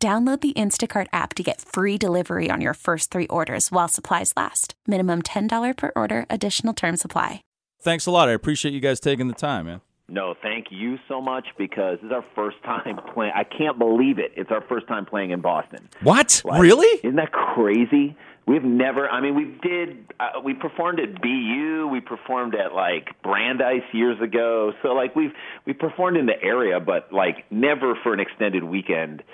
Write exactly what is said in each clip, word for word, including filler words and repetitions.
Download the Instacart app to get free delivery on your first three orders while supplies last. Minimum ten dollars per order. Additional terms apply. Thanks a lot. I appreciate you guys taking the time, man. No, thank you so much, because it's our first time playing. I can't believe it. It's our first time playing in Boston. What? Like, really? Isn't that crazy? We've never, I mean, we did, uh, we performed at B U, we performed at, like, Brandeis years ago. So, like, we've we performed in the area, but, like, never for an extended weekend,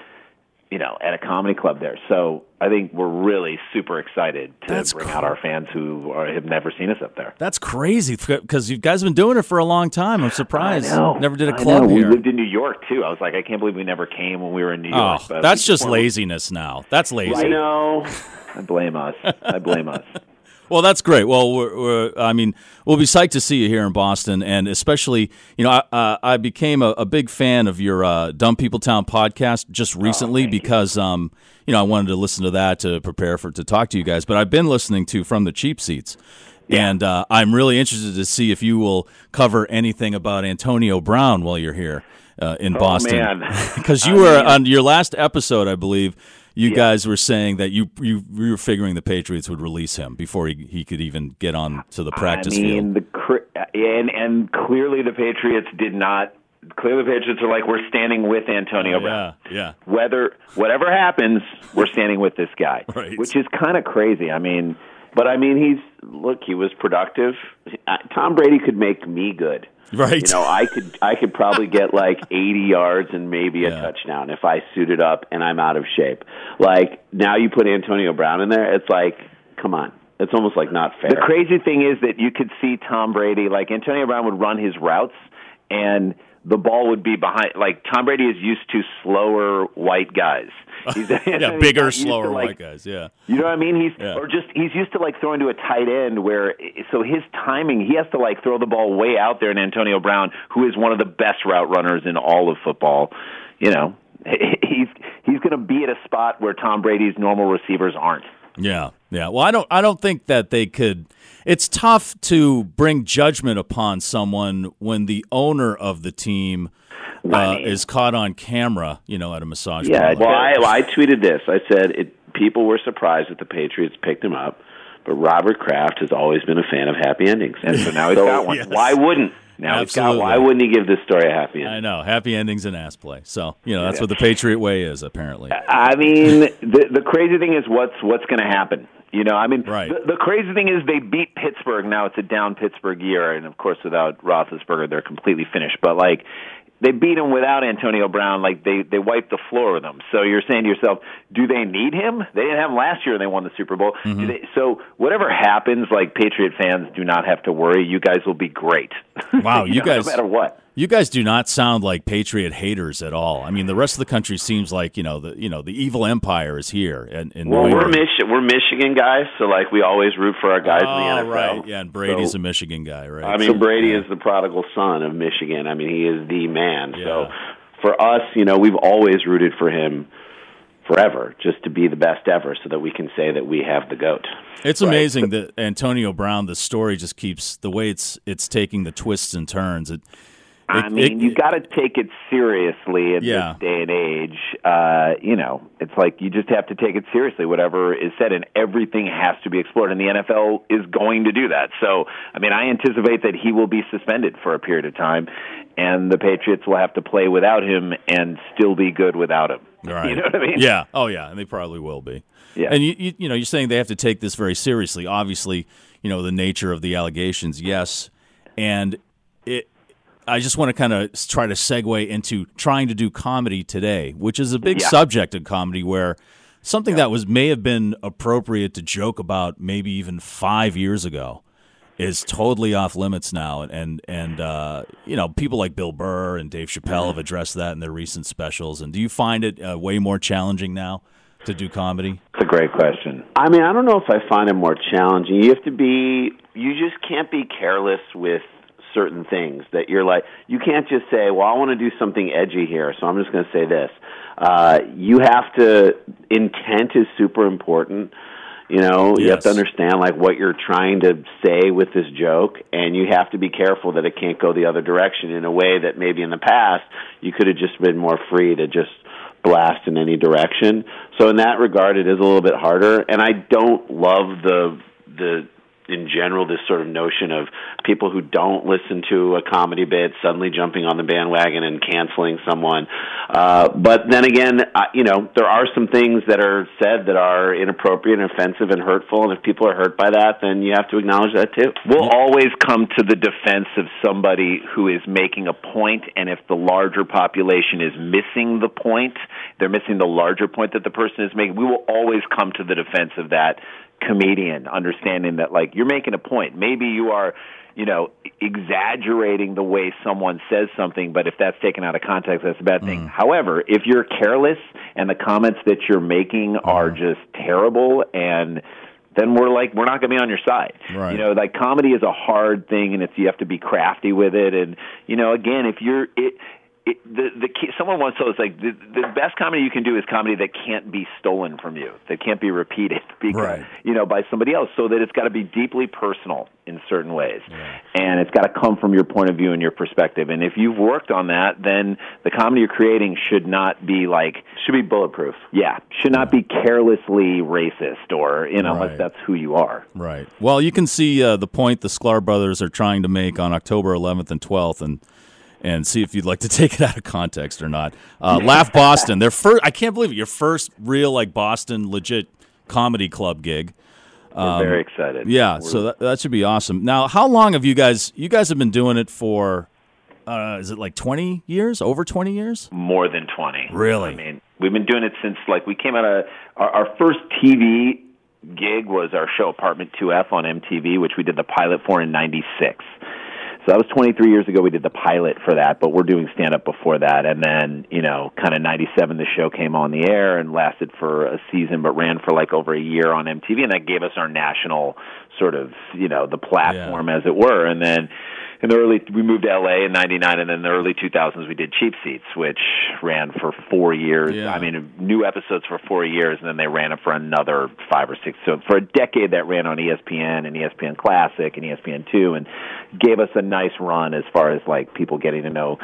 you know, at a comedy club there. So I think we're really super excited to That's bring cr- out our fans who are, have never seen us up there. That's crazy, because you guys have been doing it for a long time. I'm surprised. I know. Never did a club here. We lived in New York, too. I was like, I can't believe we never came when we were in New York. Oh, that's just laziness now. That's lazy. I know. I blame us. I blame us. Well, that's great. Well, we're, we're, I mean, we'll be psyched to see you here in Boston, and especially, you know, I, uh, I became a, a big fan of your uh, Dumb People Town podcast just recently oh, because, um, you know, I wanted to listen to that to prepare for to talk to you guys. But I've been listening to From the Cheap Seats, yeah. and uh, I'm really interested to see if you will cover anything about Antonio Brown while you're here uh, in oh, Boston, because you oh, were man. on your last episode, I believe. You yeah. guys were saying that you, you you were figuring the Patriots would release him before he, he could even get on to the practice I mean, field. The, and and clearly the Patriots did not. Clearly the Patriots are like, we're standing with Antonio Brown. Yeah, yeah. Whether whatever happens, we're standing with this guy, right. Which is kind of crazy. I mean, but I mean, he's look, he was productive. Tom Brady could make me good. Right. You know, I could I could probably get like eighty yards and maybe a yeah. touchdown if I suited up and I'm out of shape. Like, now you put Antonio Brown in there, it's like, come on. It's almost like not fair. The crazy thing is that you could see Tom Brady, like Antonio Brown would run his routes and the ball would be behind. Like, Tom Brady is used to slower white guys. He's, yeah, bigger, slower like, white guys, yeah. You know what I mean? He's yeah. Or just he's used to, like, throwing to a tight end where – so his timing, he has to, like, throw the ball way out there. And Antonio Brown, who is one of the best route runners in all of football, you know, he's he's going to be at a spot where Tom Brady's normal receivers aren't. Yeah, yeah. Well, I don't I don't think that they could – it's tough to bring judgment upon someone when the owner of the team – Uh, I mean, is caught on camera, you know, at a massage yeah, parlor. Well, I, I tweeted this. I said, it, people were surprised that the Patriots picked him up, but Robert Kraft has always been a fan of happy endings, and so now he's so, got one. Yes. Why wouldn't? Now Absolutely. he's got. Why wouldn't he give this story a happy ending? I know, happy endings and ass play. So you know that's yeah. what the Patriot way is, apparently. I mean, the the crazy thing is what's what's going to happen. You know, I mean, right. the, the crazy thing is they beat Pittsburgh. Now it's a down Pittsburgh year, and of course, without Roethlisberger, they're completely finished. But like. They beat him without Antonio Brown. Like, they, they wiped the floor with him. So you're saying to yourself, do they need him? They didn't have him last year and they won the Super Bowl. Mm-hmm. Do they, so whatever happens, like, Patriot fans do not have to worry. You guys will be great. Wow, you, you know, guys. No matter what. You guys do not sound like Patriot haters at all. I mean, the rest of the country seems like, you know, the you know the evil empire is here. In, in well, we're, Michi- we're Michigan guys, so, like, we always root for our guys oh, in the N F L. Right, yeah, and Brady's so, a Michigan guy, right? I mean, so, Brady yeah. is the prodigal son of Michigan. I mean, he is the man. Yeah. So for us, you know, we've always rooted for him forever, just to be the best ever so that we can say that we have the GOAT. It's right? amazing so, that Antonio Brown, the story just keeps, the way it's it's taking the twists and turns, it I it, mean, it, you got to take it seriously in yeah. this day and age. Uh, you know, it's like you just have to take it seriously, whatever is said, and everything has to be explored, and the N F L is going to do that. So, I mean, I anticipate that he will be suspended for a period of time, and the Patriots will have to play without him and still be good without him. Right. You know what I mean? Yeah. Oh, yeah, and they probably will be. Yeah. And, you, you, you know, you're saying they have to take this very seriously. Obviously, you know, the nature of the allegations, yes, and it I just want to kind of try to segue into trying to do comedy today, which is a big yeah. subject in comedy where something yeah. that was may have been appropriate to joke about maybe even five years ago is totally off limits now. And, and, and uh, you know, people like Bill Burr and Dave Chappelle have addressed that in their recent specials. And do you find it uh, way more challenging now to do comedy? It's a great question. I mean, I don't know if I find it more challenging. You have to be, you just can't be careless with certain things that you're like, you can't just say, well, I want to do something edgy here, so I'm just going to say this. Uh, you have to, intent is super important. You know, yes. You have to understand, like, what you're trying to say with this joke, and you have to be careful that it can't go the other direction in a way that maybe in the past you could have just been more free to just blast in any direction. So in that regard, it is a little bit harder, and I don't love the the... in general, this sort of notion of people who don't listen to a comedy bit suddenly jumping on the bandwagon and canceling someone. Uh, but then again, I, you know, there are some things that are said that are inappropriate and offensive and hurtful, and if people are hurt by that, then you have to acknowledge that too. We'll always come to the defense of somebody who is making a point, and if the larger population is missing the point, they're missing the larger point that the person is making, we will always come to the defense of that comedian, understanding that, like, you're making a point. Maybe you are, you know, exaggerating the way someone says something, but if that's taken out of context, that's a bad thing. Mm. However, if you're careless and the comments that you're making mm. are just terrible, and then we're like, we're not going to be on your side. Right. You know, like, comedy is a hard thing, and it's, you have to be crafty with it. And, you know, again, if you're it, It, the the key, someone once told us, like, the, the best comedy you can do is comedy that can't be stolen from you, that can't be repeated, because, right. you know, by somebody else, so that it's got to be deeply personal in certain ways, yeah. and it's got to come from your point of view and your perspective. And if you've worked on that, then the comedy you're creating should not be like should be bulletproof. Yeah, should not be carelessly racist or you know, right. unless that's who you are. Right. Well, you can see uh, the point the Sklar brothers are trying to make on October eleventh and twelfth, and. And see if you'd like to take it out of context or not. Uh, Laugh Boston, their first—I can't believe it—your first real, like, Boston legit comedy club gig. Um, We're very excited. Yeah, We're... so that, that should be awesome. Now, how long have you guys? You guys have been doing it for? Uh, is it like twenty years? Over twenty years? More than twenty. Really? I mean, we've been doing it since, like, we came out of our, our first T V gig was our show Apartment two F on M T V, which we did the pilot for in ninety-six. So that was twenty-three years ago. We did the pilot for that, but we're doing stand-up before that. And then, you know, kind of ninety-seven, the show came on the air and lasted for a season, but ran for like over a year on M T V. And that gave us our national sort of, you know, the platform, yeah. as it were. And then in the early, we moved to L A in ninety-nine, and then in the early two thousands, we did Cheap Seats, which ran for four years. Yeah. I mean, new episodes for four years, and then they ran it for another five or six. So for a decade, that ran on E S P N and E S P N Classic and E S P N two, and gave us a nice run as far as, like, people getting to know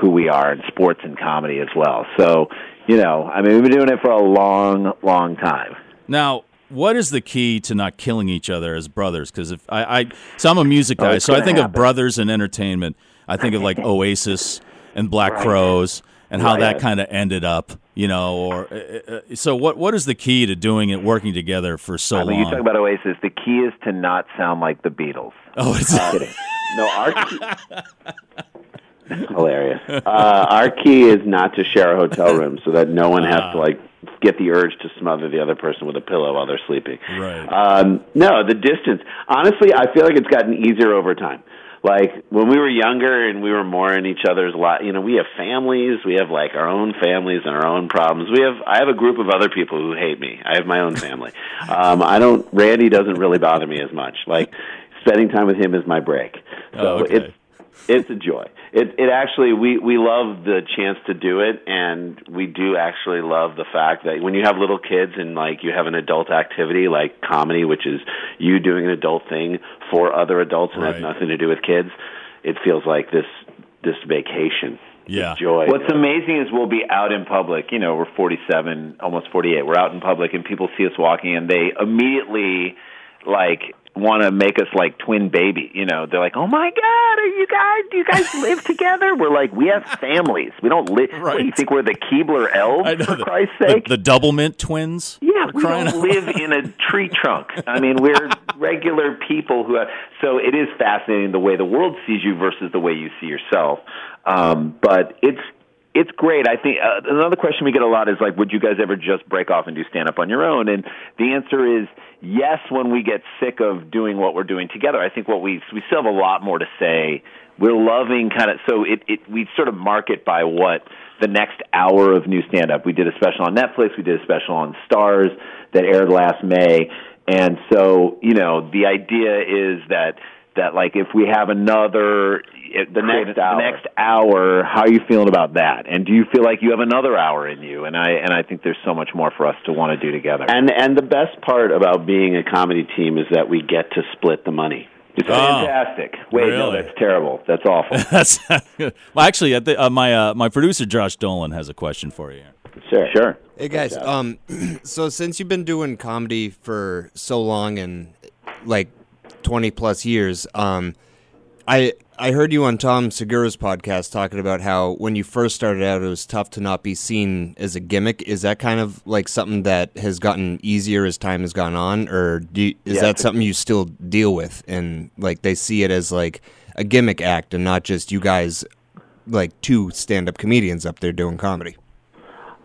who we are in sports and comedy as well. So, you know, I mean, we've been doing it for a long, long time. Now, what is the key to not killing each other as brothers? Because if I, I, so I'm a music guy, oh, so I think happen. of brothers and entertainment. I think of, like, Oasis and Black right. Crowes and how right. that kind of ended up, you know. Or uh, so, what? What is the key to doing it, working together for so I mean, long? You talk about Oasis. The key is to not sound like the Beatles. Oh, it's uh, kidding. No, our. Hilarious. Uh, our key is not to share a hotel room, so that no one has to, like, get the urge to smother the other person with a pillow while they're sleeping. Right. Um, no, the distance. Honestly, I feel like it's gotten easier over time. Like, when we were younger and we were more in each other's lot, you know, we have families, we have, like, our own families and our own problems. We have, I have a group of other people who hate me. I have my own family. Um, I don't, Randy doesn't really bother me as much. Like, spending time with him is my break. So oh, okay. it's, It's a joy. It it actually, we, we love the chance to do it, and we do actually love the fact that when you have little kids and, like, you have an adult activity like comedy, which is you doing an adult thing for other adults and right. has nothing to do with kids, it feels like this this vacation. Yeah. Joy. What's amazing is we'll be out in public. You know, we're forty-seven, almost forty-eight. We're out in public, and people see us walking, and they immediately, like, want to make us like twin baby, you know? They're like, "Oh my God, are you guys? Do you guys live together?" We're like, "We have families. We don't live." Right. What, you think we're the Keebler elves? For the, Christ's sake, the, the Double Mint twins. Yeah, we don't out. live in a tree trunk. I mean, we're regular people who have. So it is fascinating the way the world sees you versus the way you see yourself. Um, but it's. It's great. I think uh, another question we get a lot is, like, would you guys ever just break off and do stand-up on your own? And the answer is yes, when we get sick of doing what we're doing together. I think what we we still have a lot more to say. We're loving kind of – so it, it we sort of mark it by what – the next hour of new stand-up. We did a special on Netflix. We did a special on Stars that aired last May. And so, you know, the idea is that, that like, if we have another, the next hour. the next hour, how are you feeling about that? And do you feel like you have another hour in you? And I and I think there's so much more for us to want to do together. And and the best part about being a comedy team is that we get to split the money. It's oh, fantastic. Wait, really? No, that's terrible. That's awful. That's well, actually, I th- uh, my uh, my producer Josh Dolan has a question for you. Sure, sure. Hey guys, um, so since you've been doing comedy for so long and like twenty plus years, um, I I heard you on Tom Segura's podcast talking about how when you first started out, it was tough to not be seen as a gimmick. Is that kind of like something that has gotten easier as time has gone on, or do you, is yeah, that something you still deal with and like they see it as like a gimmick act and not just you guys like two stand-up comedians up there doing comedy?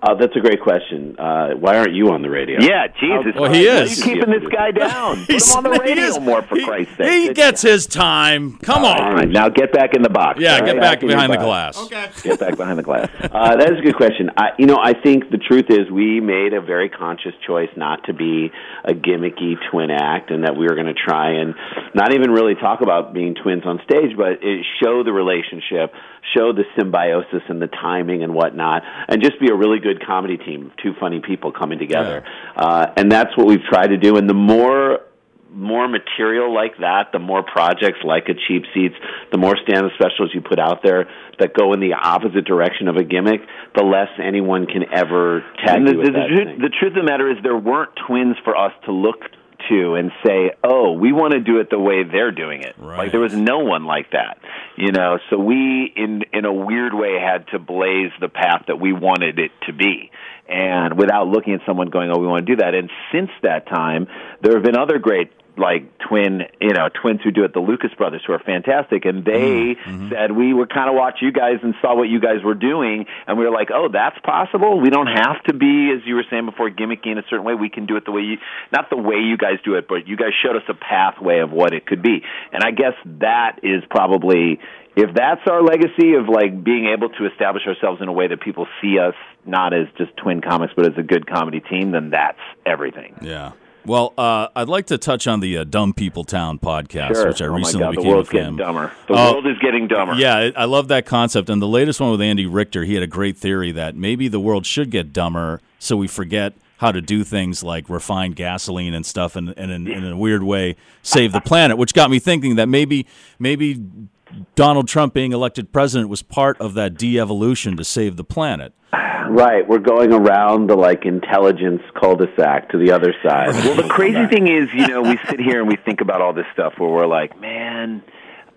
Uh, that's a great question. Uh, why aren't you on the radio? Yeah, Jesus. Well, he is. Why are you keeping this guy down? Put him on the radio more, for Christ's sake. He gets his time. Come on. All right, now get back in the box. Yeah, get back behind the glass. Okay. Get back behind the glass. Uh, that is a good question. I, you know, I think the truth is we made a very conscious choice not to be a gimmicky twin act, and that we were going to try and not even really talk about being twins on stage, but it show the relationship, show the symbiosis and the timing and whatnot, and just be a really good comedy team of two funny people coming together. Yeah. Uh, and that's what we've tried to do. And the more more material like that, the more projects like a Cheap Seats, the more stand-up specials you put out there that go in the opposite direction of a gimmick, the less anyone can ever tag you with that thing. The truth of the matter is there weren't twins for us to look to and say, oh, we want to do it the way they're doing it. Right. Like, there was no one like that, you know. So we, in in a weird way, had to blaze the path that we wanted it to be, and without looking at someone going, oh, we want to do that. And since that time, there have been other great, like, twin, you know, twins who do it, the Lucas brothers, who are fantastic, and they mm-hmm. said, we would kind of watch you guys and saw what you guys were doing, and we were like, oh, that's possible? We don't have to be, as you were saying before, gimmicky in a certain way. We can do it the way you, not the way you guys do it, but you guys showed us a pathway of what it could be. And I guess that is probably, if that's our legacy of, like, being able to establish ourselves in a way that people see us not as just twin comics, but as a good comedy team, then that's everything. Yeah. Well, uh, I'd like to touch on the uh, Dumb People Town podcast, sure. which I oh recently God, became a fan. The world is getting dumber. The uh, world is getting dumber. Yeah, I love that concept. And the latest one with Andy Richter, he had a great theory that maybe the world should get dumber so we forget how to do things like refine gasoline and stuff and, and in, yeah. in a weird way save the planet, which got me thinking that maybe maybe Donald Trump being elected president was part of that de-evolution to save the planet. Right, we're going around the, like, intelligence cul-de-sac to the other side. Well, the crazy thing is, you know, we sit here and we think about all this stuff where we're like, man,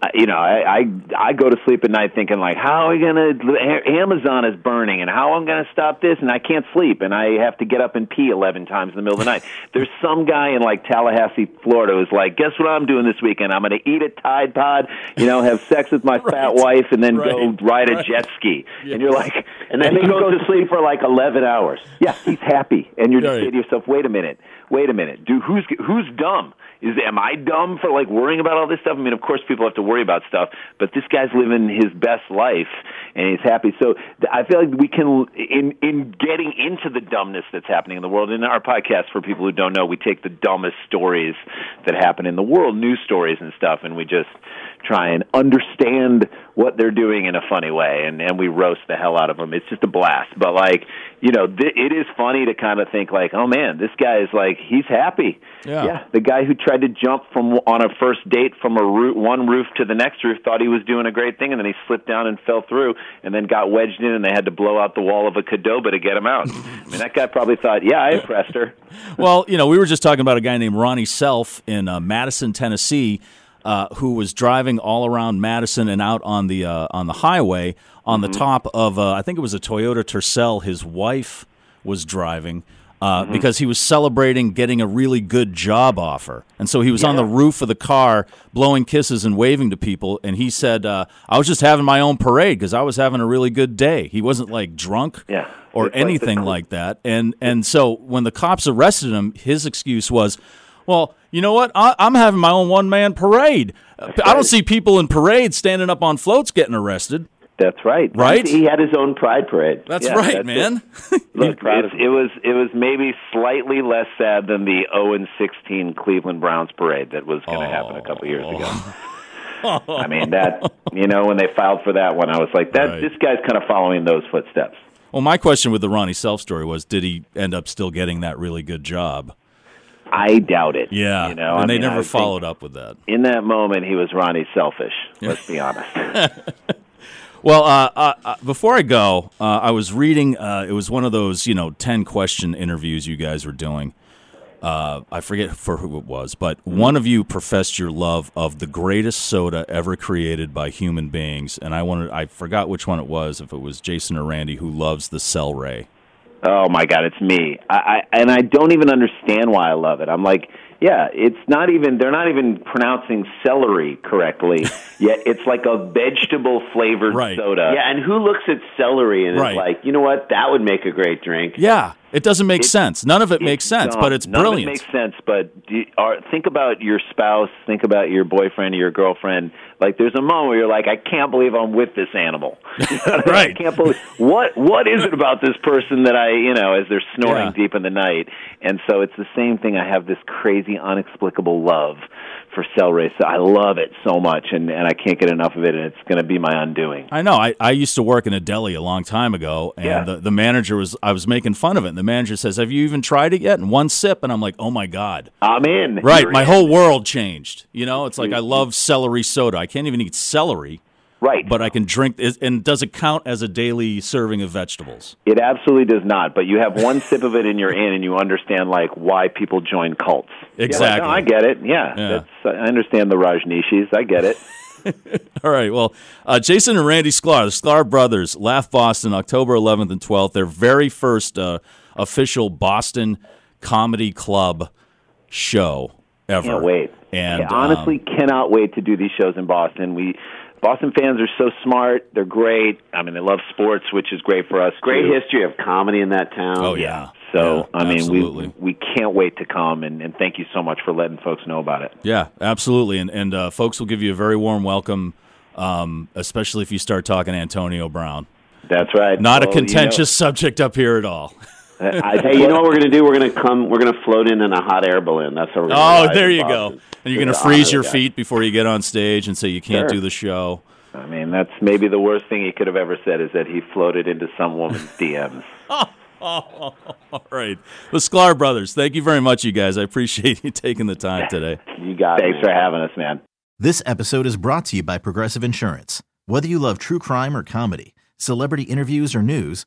uh, you know, I, I I go to sleep at night thinking, like, how are we going to, Amazon is burning, and how I'm going to stop this, and I can't sleep, and I have to get up and pee eleven times in the middle of the night. There's some guy in, like, Tallahassee, Florida, who's like, guess what I'm doing this weekend? I'm going to eat a Tide Pod, you know, have sex with my right. fat wife, and then right. go ride a right. jet ski. Yeah. And you're like, and then he goes to sleep for like eleven hours. Yeah, he's happy, and you're just saying to yourself, "Wait a minute, wait a minute, dude. Who's who's dumb? Is am I dumb for like worrying about all this stuff? I mean, of course, people have to worry about stuff, but this guy's living his best life, and he's happy. So I feel like we can, in in getting into the dumbness that's happening in the world. In our podcast, for people who don't know, we take the dumbest stories that happen in the world, news stories and stuff, and we just try and understand what they're doing in a funny way, and, and we roast the hell out of them. It's just a blast. But, like, you know, th- it is funny to kind of think, like, oh, man, this guy is, like, he's happy. Yeah. yeah the guy who tried to jump from on a first date from a roo- one roof to the next roof thought he was doing a great thing, and then he slipped down and fell through and then got wedged in, and they had to blow out the wall of a Qdoba to get him out. I mean, that guy probably thought, yeah, I impressed her. Well, you know, we were just talking about a guy named Ronnie Self in uh, Madison, Tennessee, Uh, who was driving all around Madison and out on the uh, on the highway on the mm-hmm. top of, uh, I think it was a Toyota Tercel his wife was driving uh, mm-hmm. because he was celebrating getting a really good job offer. And so he was yeah. on the roof of the car blowing kisses and waving to people. And he said, uh, I was just having my own parade because I was having a really good day. He wasn't, like, drunk yeah. or it's anything like, like that. And and so when the cops arrested him, his excuse was, well, you know what? I, I'm having my own one-man parade. I don't see people in parades standing up on floats getting arrested. That's right. Right? He had his own pride parade. That's yeah, right, that's man. It. Look, it's, it was it was maybe slightly less sad than the oh and sixteen Cleveland Browns parade that was going to oh. happen a couple years ago. oh. I mean, that, you know, when they filed for that one, I was like, that right. this guy's kind of following those footsteps. Well, my question with the Ronnie Self story was, did he end up still getting that really good job? I doubt it. Yeah, you know? and I they mean, never I followed up with that. In that moment, he was Ronnie Selfish, yeah. let's be honest. Well, uh, uh, uh, before I go, uh, I was reading, uh, it was one of those, you know, ten-question interviews you guys were doing. Uh, I forget for who it was, but one of you professed your love of the greatest soda ever created by human beings, and I wanted, I forgot which one it was, if it was Jason or Randy, who loves the Cel-Ray. Oh, my God, it's me. I, I, and I don't even understand why I love it. I'm like... Yeah, it's not even, they're not even pronouncing celery correctly, yet it's like a vegetable-flavored right. soda. Yeah, and who looks at celery and right. is like, you know what, that would make a great drink. Yeah, it doesn't make it, sense. None of it, it makes sense, but it's none brilliant. None of it makes sense, but do, are, think about your spouse, think about your boyfriend or your girlfriend. Like, there's a moment where you're like, I can't believe I'm with this animal. right. I can't believe, what, what is it about this person that I, you know, as they're snoring yeah. deep in the night? And so it's the same thing. I have this crazy, inexplicable love for Cel-Ray. So I love it so much, and, and I can't get enough of it, and it's going to be my undoing. I know. I, I used to work in a deli a long time ago, and yeah. the, the manager was, I was making fun of it, and the manager says, have you even tried it yet? And one sip, and I'm like, oh, my God. I'm in. Right. You're my in. Whole world changed. You know, it's like I love celery soda. I can't even eat celery. Right. But I can drink, and does it count as a daily serving of vegetables? It absolutely does not, but you have one sip of it and you're in, and you understand, like, why people join cults. Exactly. Like, no, I get it, yeah. yeah. That's, I understand the Rajneeshies, I get it. All right, well, uh, Jason and Randy Sklar, the Sklar Brothers, Laugh Boston, October eleventh and twelfth, their very first uh, official Boston Comedy Club show ever. Can't wait. And, I honestly um, cannot wait to do these shows in Boston. We... Boston fans are so smart. They're great. I mean, they love sports, which is great for us. Great too. History of comedy in that town. Oh, yeah. So, yeah, I mean, absolutely. we we can't wait to come, and, and thank you so much for letting folks know about it. Yeah, absolutely. And, and uh, folks will give you a very warm welcome, um, especially if you start talking Antonio Brown. That's right. Not well, a contentious you know. subject up here at all. I, hey, you know what we're going to do? We're going to come. We're going to float in in a hot air balloon. That's how we're going to Oh, there you Boston. Go. And you're going to freeze your guy. feet before you get on stage and say you can't sure. do the show. I mean, that's maybe the worst thing he could have ever said is that he floated into some woman's D Ms. oh, oh, oh, oh, all right. The Sklar Brothers, thank you very much, you guys. I appreciate you taking the time today. You got Thanks it, for having us, man. This episode is brought to you by Progressive Insurance. Whether you love true crime or comedy, celebrity interviews or news,